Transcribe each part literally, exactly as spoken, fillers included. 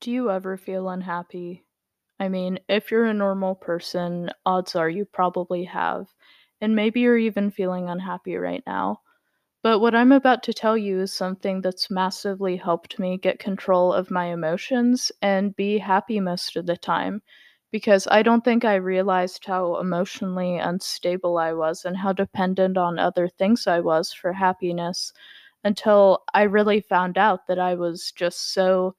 Do you ever feel unhappy? I mean, if you're a normal person, odds are you probably have, and maybe you're even feeling unhappy right now. But what I'm about to tell you is something that's massively helped me get control of my emotions and be happy most of the time, because I don't think I realized how emotionally unstable I was and how dependent on other things I was for happiness until I really found out that I was just so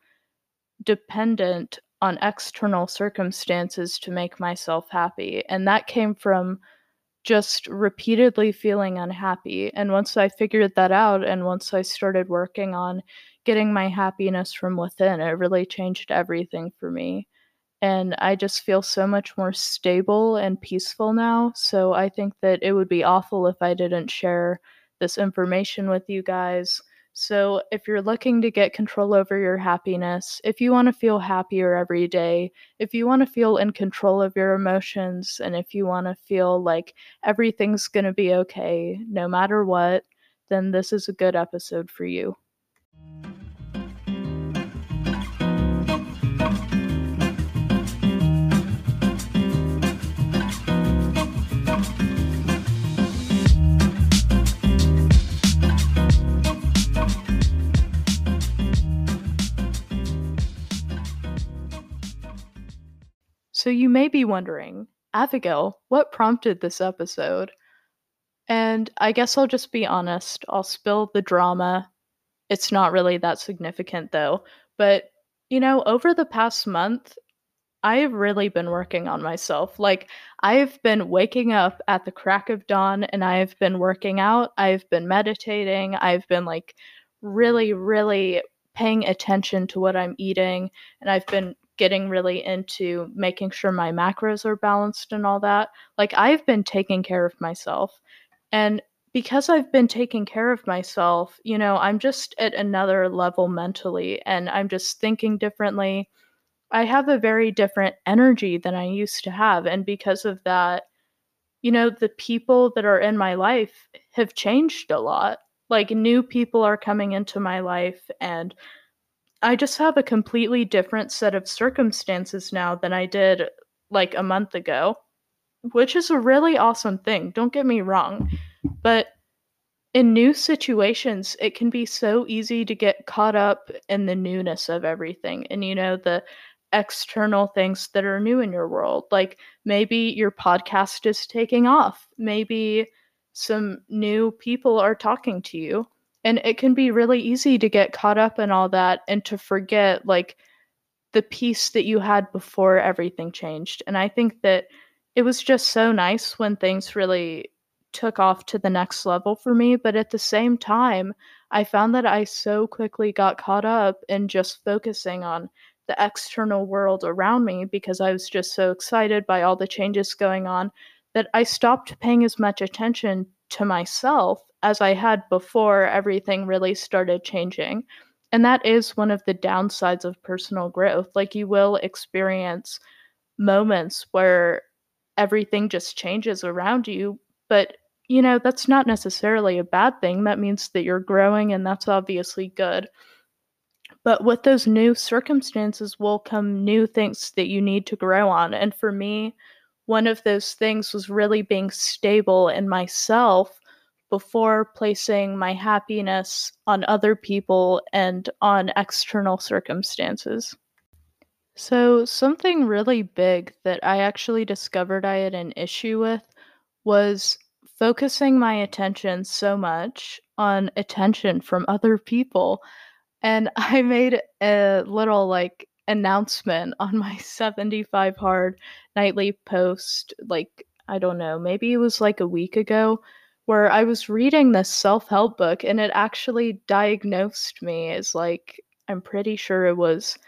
dependent on external circumstances to make myself happy. And that came from just repeatedly feeling unhappy. And once I figured that out, and once I started working on getting my happiness from within, it really changed everything for me. And I just feel so much more stable and peaceful now. So I think that it would be awful if I didn't share this information with you guys. So if you're looking to get control over your happiness, if you want to feel happier every day, if you want to feel in control of your emotions, and if you want to feel like everything's going to be okay no matter what, then this is a good episode for you. So you may be wondering, Abigail, what prompted this episode? And I guess I'll just be honest. I'll spill the drama. It's not really that significant though. But, you know, over the past month, I have really been working on myself. Like, I've been waking up at the crack of dawn and I've been working out. I've been meditating. I've been like really, really paying attention to what I'm eating. And I've been getting really into making sure my macros are balanced and all that. Like, I've been taking care of myself. And because I've been taking care of myself, you know, I'm just at another level mentally, and I'm just thinking differently. I have a very different energy than I used to have. And because of that, you know, the people that are in my life have changed a lot. Like, new people are coming into my life, and I just have a completely different set of circumstances now than I did like a month ago, which is a really awesome thing. Don't get me wrong. But in new situations, it can be so easy to get caught up in the newness of everything. And, you know, the external things that are new in your world. Like, maybe your podcast is taking off. Maybe some new people are talking to you. And it can be really easy to get caught up in all that and to forget, like, the peace that you had before everything changed. And I think that it was just so nice when things really took off to the next level for me. But at the same time, I found that I so quickly got caught up in just focusing on the external world around me because I was just so excited by all the changes going on that I stopped paying as much attention to myself as I had before everything really started changing. And that is one of the downsides of personal growth. Like, you will experience moments where everything just changes around you, but, you know, that's not necessarily a bad thing. That means that you're growing, and that's obviously good. But with those new circumstances will come new things that you need to grow on. And for me, one of those things was really being stable in myself before placing my happiness on other people and on external circumstances. So something really big that I actually discovered I had an issue with was focusing my attention so much on attention from other people. And I made a little like announcement on my seventy-five Hard nightly post, like, I don't know, maybe it was like a week ago, where I was reading this self-help book and it actually diagnosed me as, like, I'm pretty sure it was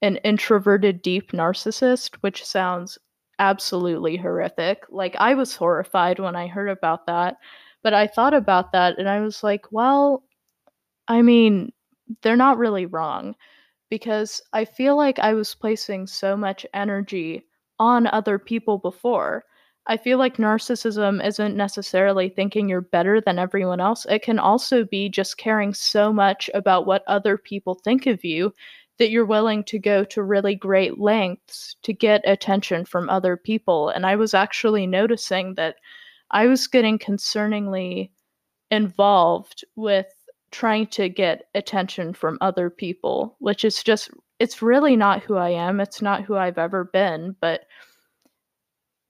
an introverted deep narcissist, which sounds absolutely horrific. Like, I was horrified when I heard about that, but I thought about that and I was like, well, I mean, they're not really wrong, because I feel like I was placing so much energy on other people before. I feel like narcissism isn't necessarily thinking you're better than everyone else. It can also be just caring so much about what other people think of you that you're willing to go to really great lengths to get attention from other people. And I was actually noticing that I was getting concerningly involved with trying to get attention from other people, which is just, it's really not who I am. It's not who I've ever been, but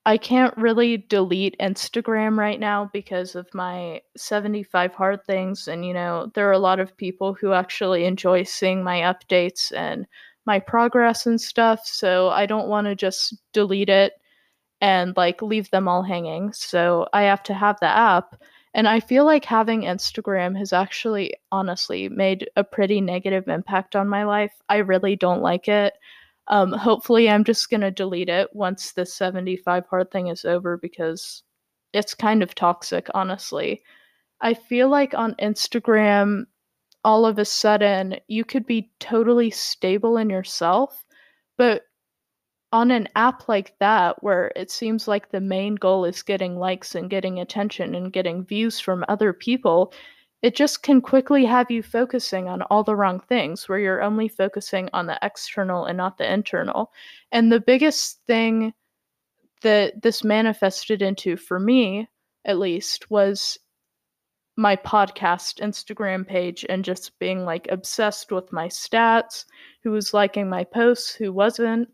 I can't really delete Instagram right now because of my seventy-five hard things. And, you know, there are a lot of people who actually enjoy seeing my updates and my progress and stuff. So I don't want to just delete it and like leave them all hanging. So I have to have the app. And I feel like having Instagram has actually honestly made a pretty negative impact on my life. I really don't like it. Um, hopefully I'm just going to delete it once the seventy-five hard thing is over because it's kind of toxic, honestly. I feel like on Instagram, all of a sudden, you could be totally stable in yourself, but on an app like that, where it seems like the main goal is getting likes and getting attention and getting views from other people, it just can quickly have you focusing on all the wrong things, where you're only focusing on the external and not the internal. And the biggest thing that this manifested into, for me at least, was my podcast Instagram page and just being like obsessed with my stats, who was liking my posts, who wasn't.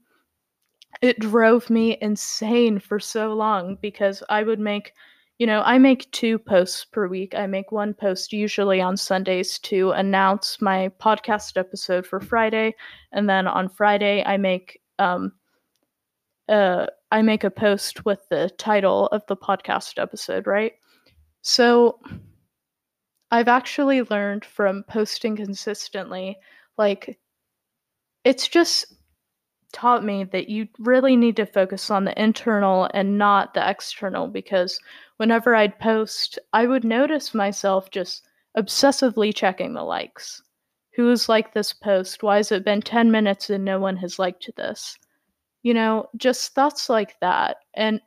It drove me insane for so long because I would make, you know, I make two posts per week. I make one post usually on Sundays to announce my podcast episode for Friday. And then on Friday, I make, um, uh, I make a post with the title of the podcast episode, right? So I've actually learned from posting consistently, like, it's just taught me that you really need to focus on the internal and not the external, because whenever I'd post, I would notice myself just obsessively checking the likes. Who has liked this post? Why has it been ten minutes and no one has liked this? You know, just thoughts like that. And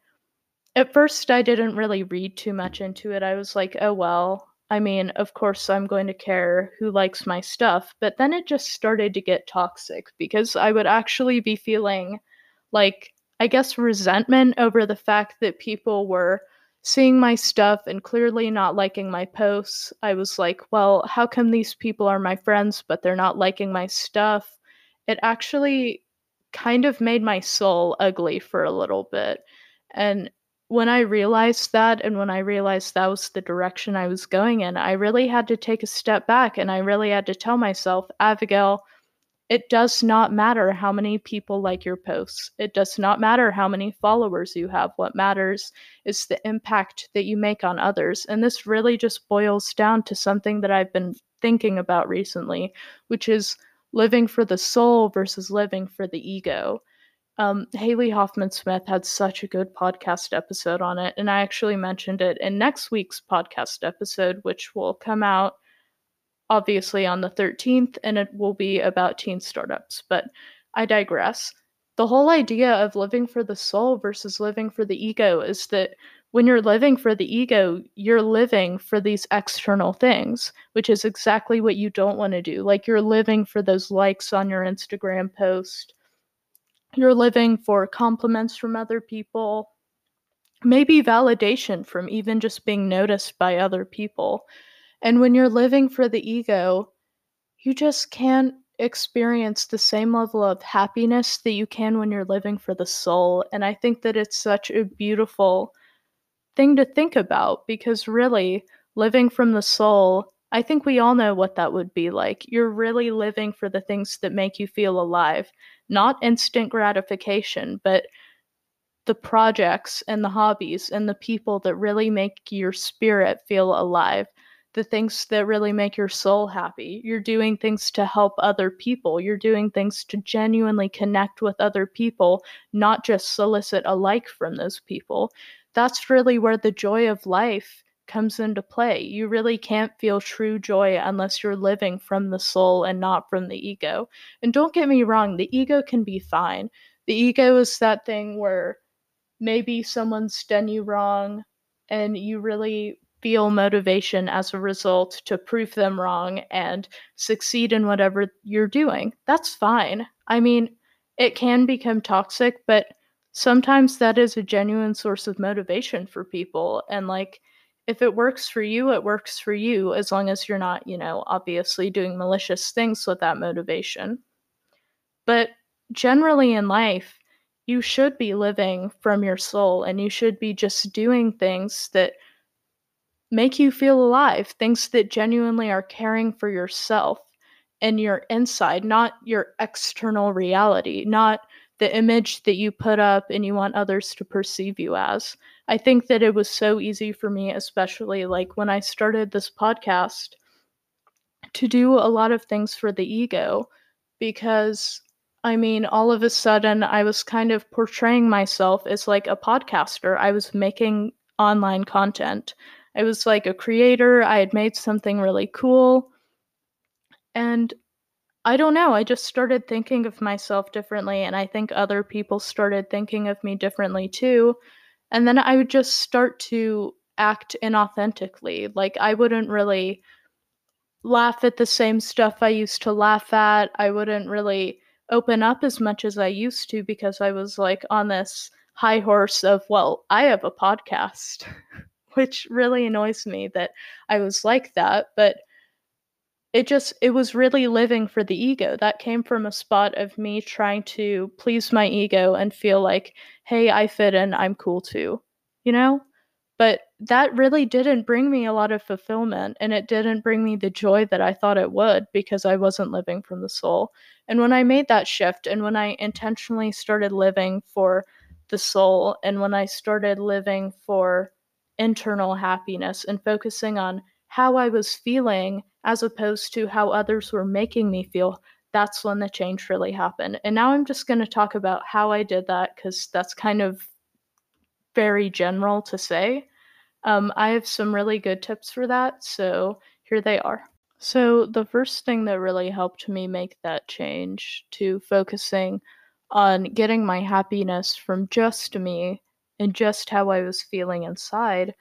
at first I didn't really read too much into it. I was like, oh, well, I mean, of course I'm going to care who likes my stuff, but then it just started to get toxic because I would actually be feeling like, I guess, resentment over the fact that people were seeing my stuff and clearly not liking my posts. I was like, well, how come these people are my friends, but they're not liking my stuff? It actually kind of made my soul ugly for a little bit. And when I realized that, and when I realized that was the direction I was going in, I really had to take a step back and I really had to tell myself, Abigail, it does not matter how many people like your posts. It does not matter how many followers you have. What matters is the impact that you make on others. And this really just boils down to something that I've been thinking about recently, which is living for the soul versus living for the ego. Um, Haley Hoffman-Smith had such a good podcast episode on it, and I actually mentioned it in next week's podcast episode, which will come out obviously on the thirteenth, and it will be about teen startups, but I digress. The whole idea of living for the soul versus living for the ego is that when you're living for the ego, you're living for these external things, which is exactly what you don't want to do. Like, you're living for those likes on your Instagram post. You're living for compliments from other people, maybe validation from even just being noticed by other people. And when you're living for the ego, you just can't experience the same level of happiness that you can when you're living for the soul. And I think that it's such a beautiful thing to think about, because really, living from the soul, I think we all know what that would be like. You're really living for the things that make you feel alive, not instant gratification, but the projects and the hobbies and the people that really make your spirit feel alive, the things that really make your soul happy. You're doing things to help other people. You're doing things to genuinely connect with other people, not just solicit a like from those people. That's really where the joy of life comes into play. You really can't feel true joy unless you're living from the soul and not from the ego. And don't get me wrong, the ego can be fine. The ego is that thing where maybe someone's done you wrong and you really feel motivation as a result to prove them wrong and succeed in whatever you're doing. That's fine. I mean, it can become toxic, but sometimes that is a genuine source of motivation for people. And like, if it works for you, it works for you, as long as you're not, you know, obviously doing malicious things with that motivation. But generally in life, you should be living from your soul, and you should be just doing things that make you feel alive, things that genuinely are caring for yourself and your inside, not your external reality, not the image that you put up and you want others to perceive you as. I think that it was so easy for me, especially like when I started this podcast, to do a lot of things for the ego, because I mean, all of a sudden I was kind of portraying myself as like a podcaster. I was making online content. I was like a creator. I had made something really cool. And I don't know, I just started thinking of myself differently, and I think other people started thinking of me differently too. And then I would just start to act inauthentically. Like, I wouldn't really laugh at the same stuff I used to laugh at. I wouldn't really open up as much as I used to, because I was like on this high horse of, well, I have a podcast, which really annoys me that I was like that. But it just, it was really living for the ego. That came from a spot of me trying to please my ego and feel like, hey, I fit in, I'm cool too, you know? But that really didn't bring me a lot of fulfillment, and it didn't bring me the joy that I thought it would, because I wasn't living from the soul. And when I made that shift, and when I intentionally started living for the soul, and when I started living for internal happiness and focusing on how I was feeling as opposed to how others were making me feel, that's when the change really happened. And now I'm just going to talk about how I did that, because that's kind of very general to say. Um, I have some really good tips for that, so here they are. So the first thing that really helped me make that change to focusing on getting my happiness from just me and just how I was feeling inside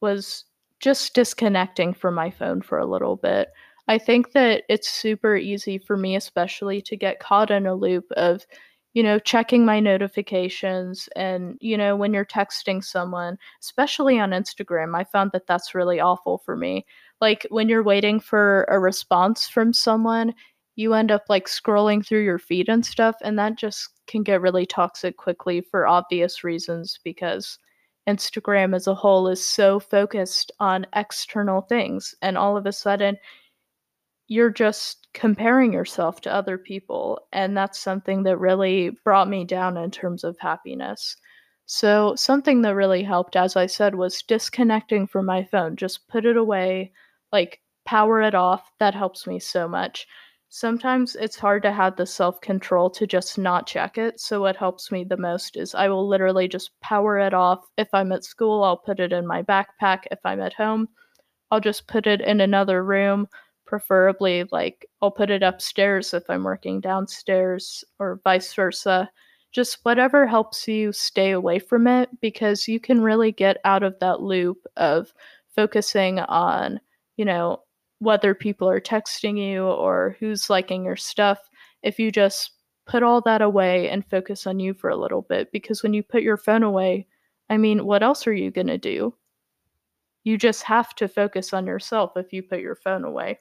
was just disconnecting from my phone for a little bit. I think that it's super easy for me, especially, to get caught in a loop of, you know, checking my notifications. And, you know, when you're texting someone, especially on Instagram, I found that that's really awful for me. Like, when you're waiting for a response from someone, you end up like scrolling through your feed and stuff. And that just can get really toxic quickly for obvious reasons, because Instagram as a whole is so focused on external things, and all of a sudden you're just comparing yourself to other people, and that's something that really brought me down in terms of happiness. So something that really helped, as I said, was disconnecting from my phone. Just put it away, like power it off. That helps me so much. Sometimes it's hard to have the self-control to just not check it, so what helps me the most is I will literally just power it off. If I'm at school, I'll put it in my backpack. If I'm at home, I'll just put it in another room, preferably like I'll put it upstairs if I'm working downstairs, or vice versa. Just whatever helps you stay away from it, because you can really get out of that loop of focusing on, you know, whether people are texting you or who's liking your stuff, if you just put all that away and focus on you for a little bit. Because when you put your phone away, I mean, what else are you going to do? You just have to focus on yourself if you put your phone away.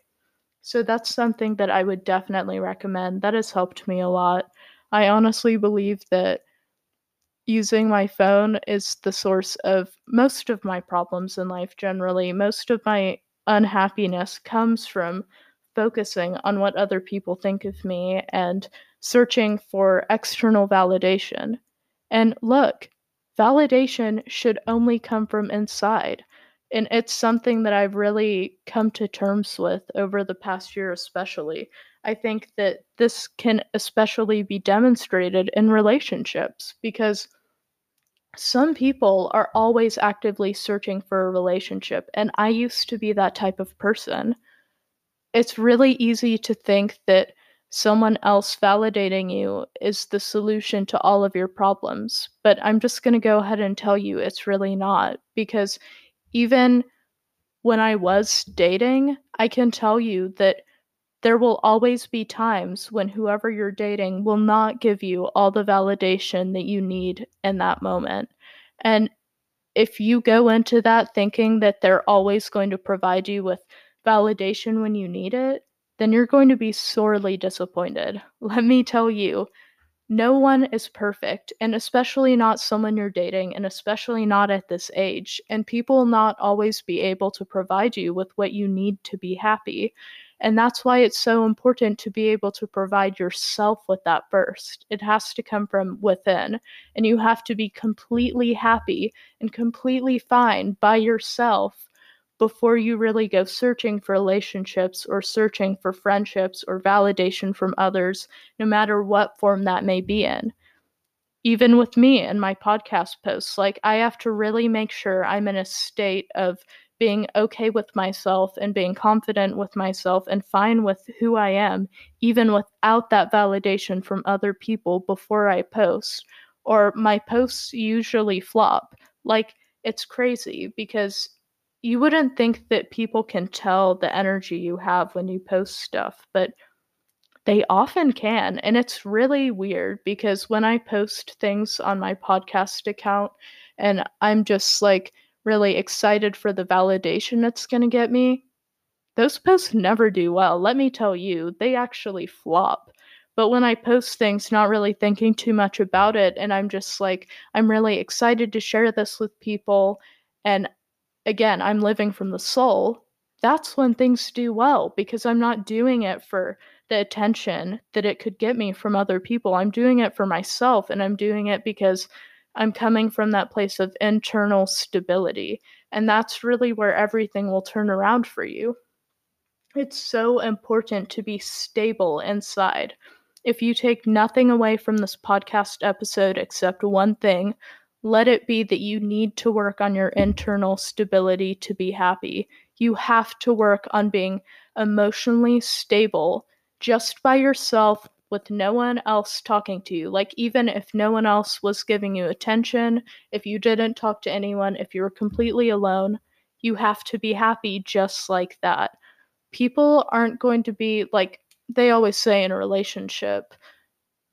So that's something that I would definitely recommend. That has helped me a lot. I honestly believe that using my phone is the source of most of my problems in life generally. Most of my unhappiness comes from focusing on what other people think of me and searching for external validation. And look, validation should only come from inside. And it's something that I've really come to terms with over the past year, especially. I think that this can especially be demonstrated in relationships, because some people are always actively searching for a relationship, and I used to be that type of person. It's really easy to think that someone else validating you is the solution to all of your problems, but I'm just going to go ahead and tell you it's really not, because even when I was dating, I can tell you that there will always be times when whoever you're dating will not give you all the validation that you need in that moment. And if you go into that thinking that they're always going to provide you with validation when you need it, then you're going to be sorely disappointed. Let me tell you, no one is perfect, and especially not someone you're dating, and especially not at this age. And people will not always be able to provide you with what you need to be happy. And that's why it's so important to be able to provide yourself with that first. It has to come from within, and you have to be completely happy and completely fine by yourself before you really go searching for relationships or searching for friendships or validation from others, no matter what form that may be in. Even with me and my podcast posts, like, I have to really make sure I'm in a state of being okay with myself and being confident with myself and fine with who I am, even without that validation from other people before I post, or my posts usually flop. Like, it's crazy because you wouldn't think that people can tell the energy you have when you post stuff, but they often can. And it's really weird because when I post things on my podcast account and I'm just like, really excited for the validation it's going to get me, those posts never do well. Let me tell you, they actually flop. But when I post things not really thinking too much about it, and I'm just like, I'm really excited to share this with people, and again, I'm living from the soul, that's when things do well, because I'm not doing it for the attention that it could get me from other people. I'm doing it for myself, and I'm doing it because I'm coming from that place of internal stability. And that's really where everything will turn around for you. It's so important to be stable inside. If you take nothing away from this podcast episode except one thing, let it be that you need to work on your internal stability to be happy. You have to work on being emotionally stable just by yourself, with no one else talking to you. Like, even if no one else was giving you attention, if you didn't talk to anyone, if you were completely alone, you have to be happy just like that. People aren't going to be, like they always say in a relationship,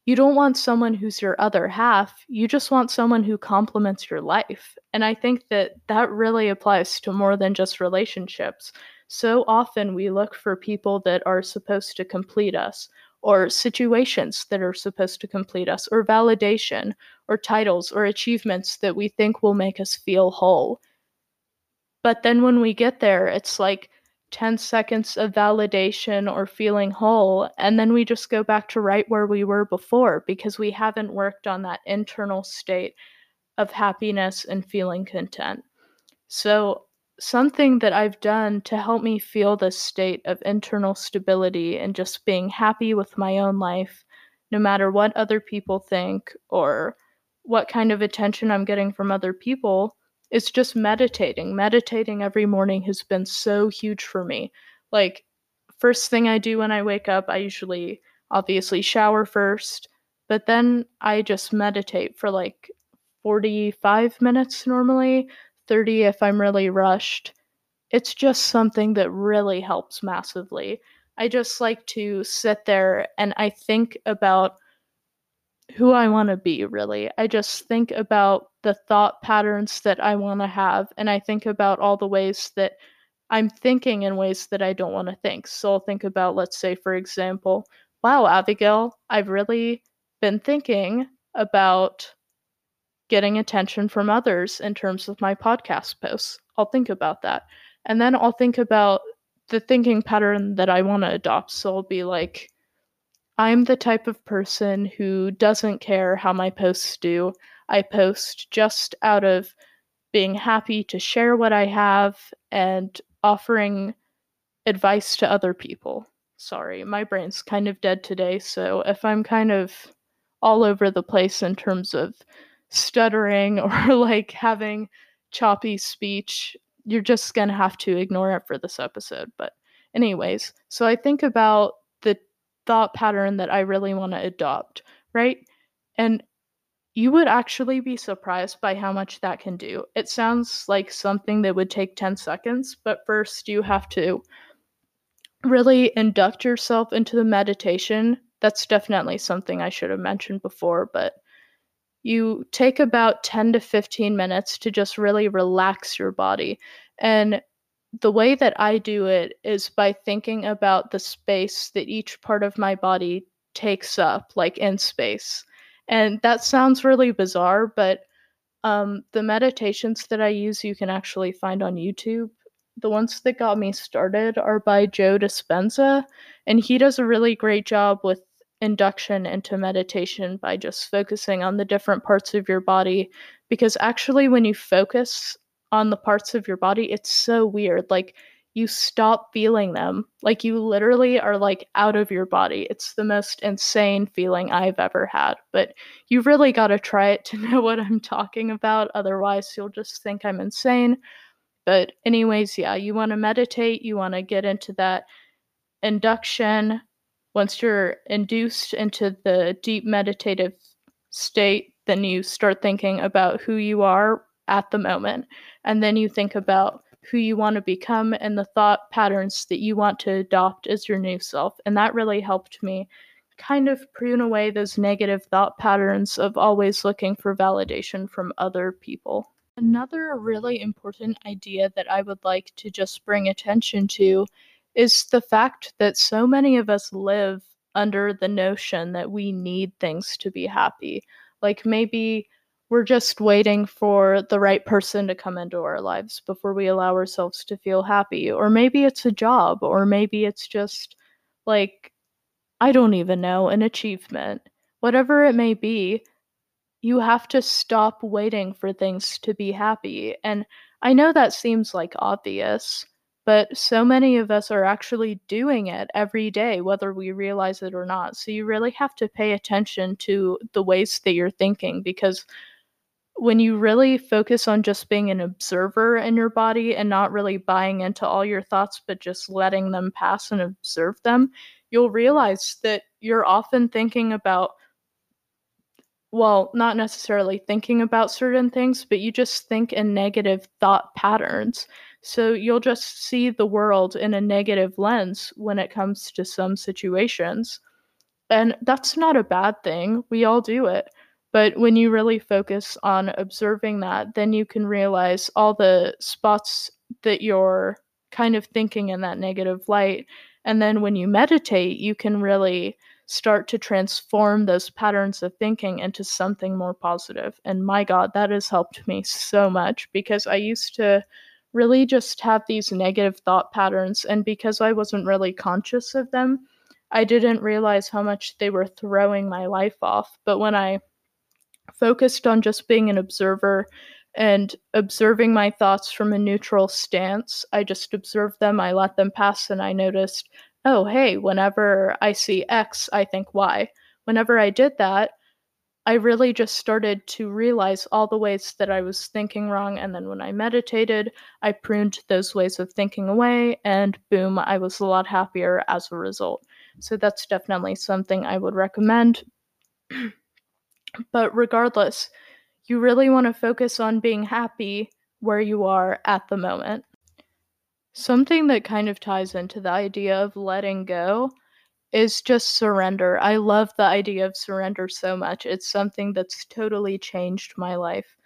you don't want someone who's your other half, you just want someone who complements your life. And I think that that really applies to more than just relationships. So often we look for people that are supposed to complete us, or situations that are supposed to complete us, or validation, or titles, or achievements that we think will make us feel whole. But then when we get there, it's like ten seconds of validation or feeling whole, and then we just go back to right where we were before, because we haven't worked on that internal state of happiness and feeling content. So something that I've done to help me feel this state of internal stability and just being happy with my own life, no matter what other people think or what kind of attention I'm getting from other people, is just meditating. Meditating every morning has been so huge for me. Like, first thing I do when I wake up, I usually obviously shower first, but then I just meditate for like forty-five minutes normally, thirty if I'm really rushed. It's just something that really helps massively. I just like to sit there and I think about who I want to be, really. I just think about the thought patterns that I want to have, and I think about all the ways that I'm thinking in ways that I don't want to think. So I'll think about, let's say, for example, wow, Abigail, I've really been thinking about getting attention from others in terms of my podcast posts. I'll think about that. And then I'll think about the thinking pattern that I want to adopt. So I'll be like, I'm the type of person who doesn't care how my posts do. I post just out of being happy to share what I have and offering advice to other people. Sorry, my brain's kind of dead today. So if I'm kind of all over the place in terms of stuttering or like having choppy speech, you're just gonna have to ignore it for this episode. But anyways, so I think about the thought pattern that I really want to adopt, right? And You would actually be surprised by how much that can do. It sounds like something that would take ten seconds, but first you have to really induct yourself into the meditation. That's definitely something I should have mentioned before, but you take about ten to fifteen minutes to just really relax your body. And the way that I do it is by thinking about the space that each part of my body takes up, like in space. And that sounds really bizarre, but um, the meditations that I use, you can actually find on YouTube. The ones that got me started are by Joe Dispenza, and he does a really great job with induction into meditation by just focusing on the different parts of your body, because actually when you focus on the parts of your body, it's so weird. Like, you stop feeling them. Like, you literally are like out of your body. It's the most insane feeling I've ever had, but you really got to try it to know what I'm talking about. Otherwise you'll just think I'm insane. But anyways, yeah, you want to meditate. You want to get into that induction. Once you're induced into the deep meditative state, then you start thinking about who you are at the moment. And then you think about who you want to become and the thought patterns that you want to adopt as your new self. And that really helped me kind of prune away those negative thought patterns of always looking for validation from other people. Another really important idea that I would like to just bring attention to is the fact that so many of us live under the notion that we need things to be happy. Like, maybe we're just waiting for the right person to come into our lives before we allow ourselves to feel happy. Or maybe it's a job, or maybe it's just, like, I don't even know, an achievement. Whatever it may be, you have to stop waiting for things to be happy. And I know that seems like obvious, but so many of us are actually doing it every day, whether we realize it or not. So you really have to pay attention to the ways that you're thinking, because when you really focus on just being an observer in your body and not really buying into all your thoughts, but just letting them pass and observe them, you'll realize that you're often thinking about, well, not necessarily thinking about certain things, but you just think in negative thought patterns. So you'll just see the world in a negative lens when it comes to some situations. And that's not a bad thing. We all do it. But when you really focus on observing that, then you can realize all the spots that you're kind of thinking in that negative light. And then when you meditate, you can really start to transform those patterns of thinking into something more positive. And my God, that has helped me so much, because I used to really just have these negative thought patterns. And because I wasn't really conscious of them, I didn't realize how much they were throwing my life off. But when I focused on just being an observer and observing my thoughts from a neutral stance, I just observed them, I let them pass, and I noticed, oh, hey, whenever I see X, I think Y. Whenever I did that, I really just started to realize all the ways that I was thinking wrong. And then when I meditated, I pruned those ways of thinking away, and boom, I was a lot happier as a result. So that's definitely something I would recommend. But regardless, you really want to focus on being happy where you are at the moment. Something that kind of ties into the idea of letting go is just surrender. I love the idea of surrender so much. It's something that's totally changed my life.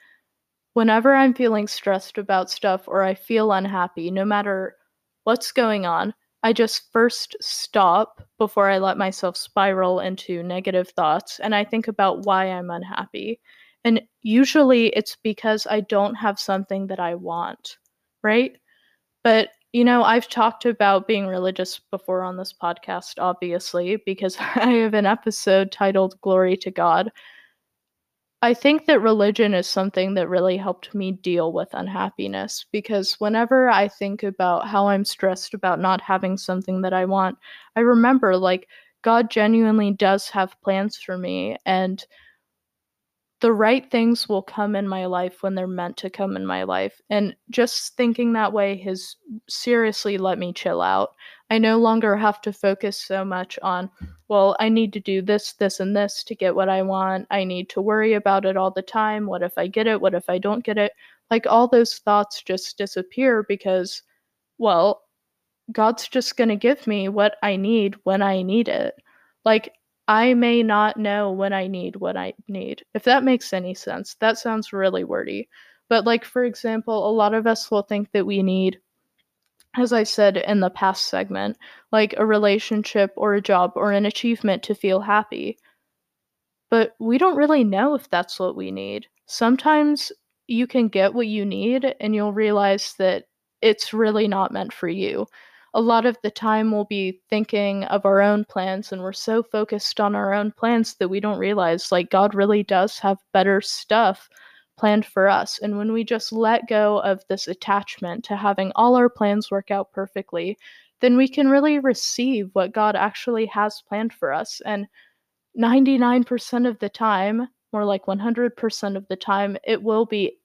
Whenever I'm feeling stressed about stuff or I feel unhappy, no matter what's going on, I just first stop before I let myself spiral into negative thoughts, and I think about why I'm unhappy. And usually it's because I don't have something that I want, right? But you know, I've talked about being religious before on this podcast, obviously, because I have an episode titled Glory to God. I think that religion is something that really helped me deal with unhappiness, because whenever I think about how I'm stressed about not having something that I want, I remember, like, God genuinely does have plans for me, and the right things will come in my life when they're meant to come in my life. And just thinking that way has seriously let me chill out. I no longer have to focus so much on, well, I need to do this, this, and this to get what I want. I need to worry about it all the time. What if I get it? What if I don't get it? Like, all those thoughts just disappear because, well, God's just going to give me what I need when I need it. Like, I may not know when I need what I need, if that makes any sense. That sounds really wordy. But, like, for example, a lot of us will think that we need, as I said in the past segment, like a relationship or a job or an achievement to feel happy. But we don't really know if that's what we need. Sometimes you can get what you need and you'll realize that it's really not meant for you. A lot of the time we'll be thinking of our own plans, and we're so focused on our own plans that we don't realize, like, God really does have better stuff planned for us. And when we just let go of this attachment to having all our plans work out perfectly, then we can really receive what God actually has planned for us. And ninety-nine percent of the time, more like one hundred percent of the time, it will be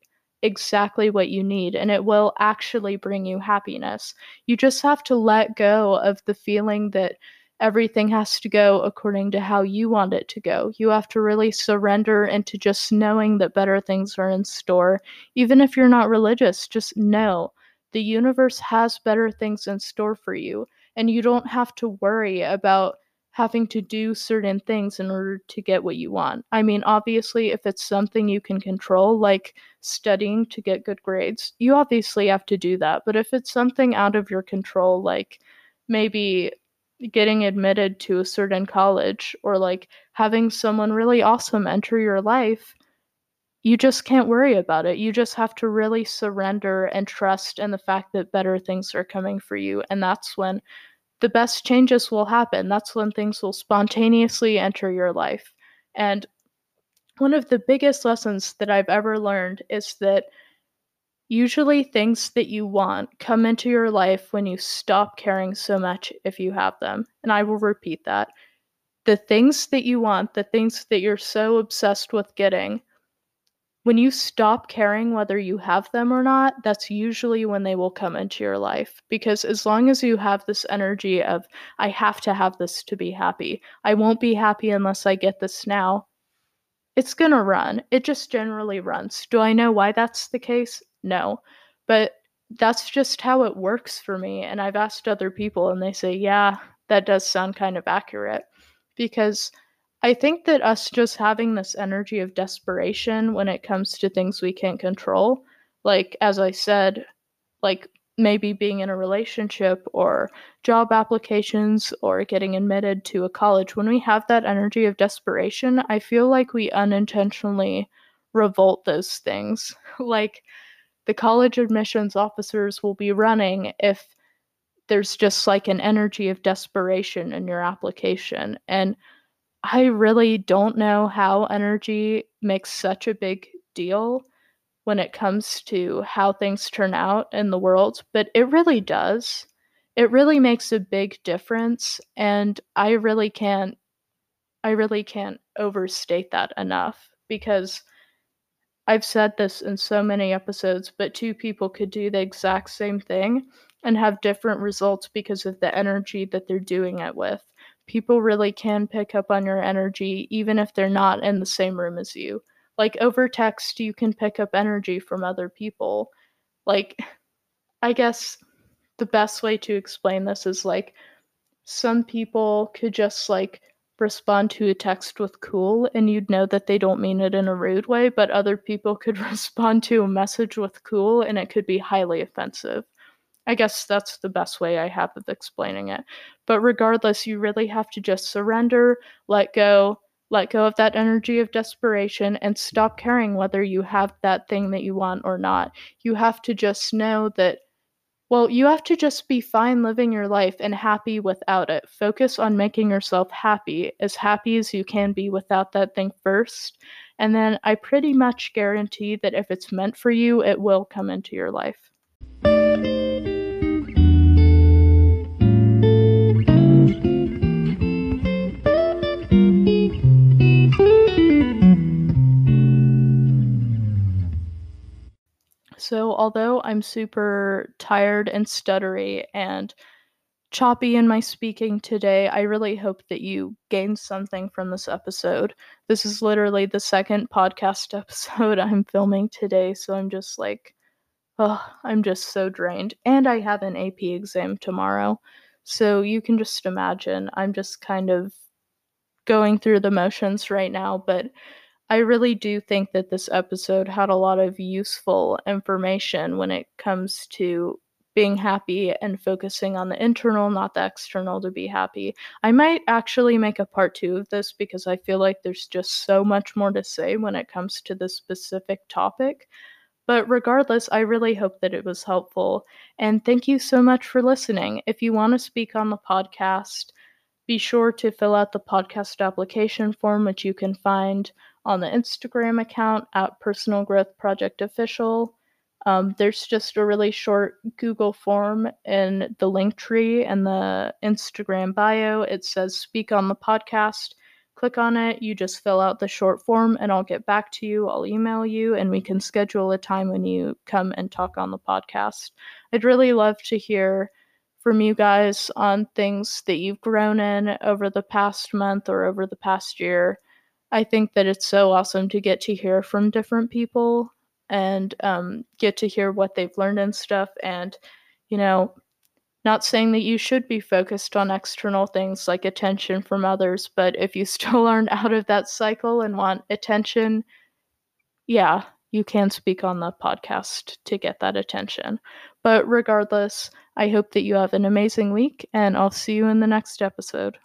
exactly what you need, and it will actually bring you happiness. You just have to let go of the feeling that everything has to go according to how you want it to go. You have to really surrender into just knowing that better things are in store. Even if you're not religious, just know the universe has better things in store for you, and you don't have to worry about having to do certain things in order to get what you want. I mean, obviously, if it's something you can control, like studying to get good grades, you obviously have to do that. But if it's something out of your control, like maybe getting admitted to a certain college, or like having someone really awesome enter your life, you just can't worry about it. You just have to really surrender and trust in the fact that better things are coming for you. And that's when the best changes will happen. That's when things will spontaneously enter your life. And one of the biggest lessons that I've ever learned is that usually things that you want come into your life when you stop caring so much if you have them. And I will repeat that. The things that you want, the things that you're so obsessed with getting, when you stop caring whether you have them or not, that's usually when they will come into your life. Because as long as you have this energy of, I have to have this to be happy, I won't be happy unless I get this now, it's going to run. It just generally runs. Do I know why that's the case? No. But that's just how it works for me. And I've asked other people and they say, yeah, that does sound kind of accurate. Because I think that us just having this energy of desperation when it comes to things we can't control, like, as I said, like maybe being in a relationship or job applications or getting admitted to a college, when we have that energy of desperation, I feel like we unintentionally revolt those things. Like, the college admissions officers will be running if there's just like an energy of desperation in your application. And I really don't know how energy makes such a big deal when it comes to how things turn out in the world, but it really does. It really makes a big difference, and I really can't I really can't overstate that enough, because I've said this in so many episodes, but two people could do the exact same thing and have different results because of the energy that they're doing it with. People really can pick up on your energy, even if they're not in the same room as you. Like, over text, you can pick up energy from other people. Like, I guess the best way to explain this is, like, some people could just, like, respond to a text with cool, and you'd know that they don't mean it in a rude way, but other people could respond to a message with cool, and it could be highly offensive. I guess that's the best way I have of explaining it. But regardless, you really have to just surrender, let go, let go of that energy of desperation, and stop caring whether you have that thing that you want or not. You have to just know that, well, you have to just be fine living your life and happy without it. Focus on making yourself happy, as happy as you can be without that thing first. And then I pretty much guarantee that if it's meant for you, it will come into your life. So although I'm super tired and stuttery and choppy in my speaking today. I really hope that you gained something from this episode. This is literally the second podcast episode I'm filming today, so I'm just like, oh, I'm just so drained. And I have an A P exam tomorrow, so you can just imagine I'm just kind of going through the motions right now, but I really do think that this episode had a lot of useful information when it comes to being happy and focusing on the internal, not the external, to be happy. I might actually make a part two of this because I feel like there's just so much more to say when it comes to this specific topic. But regardless, I really hope that it was helpful. And thank you so much for listening. If you want to speak on the podcast, be sure to fill out the podcast application form, which you can find on the Instagram account at Personal Growth Project Official. Um, there's just a really short Google form in the link tree and the Instagram bio. It says speak on the podcast. Click on it. You just fill out the short form and I'll get back to you. I'll email you and we can schedule a time when you come and talk on the podcast. I'd really love to hear from you guys on things that you've grown in over the past month or over the past year. I think that it's so awesome to get to hear from different people and um, get to hear what they've learned and stuff. And, you know, not saying that you should be focused on external things like attention from others, but if you still aren't out of that cycle and want attention, yeah, you can speak on the podcast to get that attention. But regardless, I hope that you have an amazing week, and I'll see you in the next episode.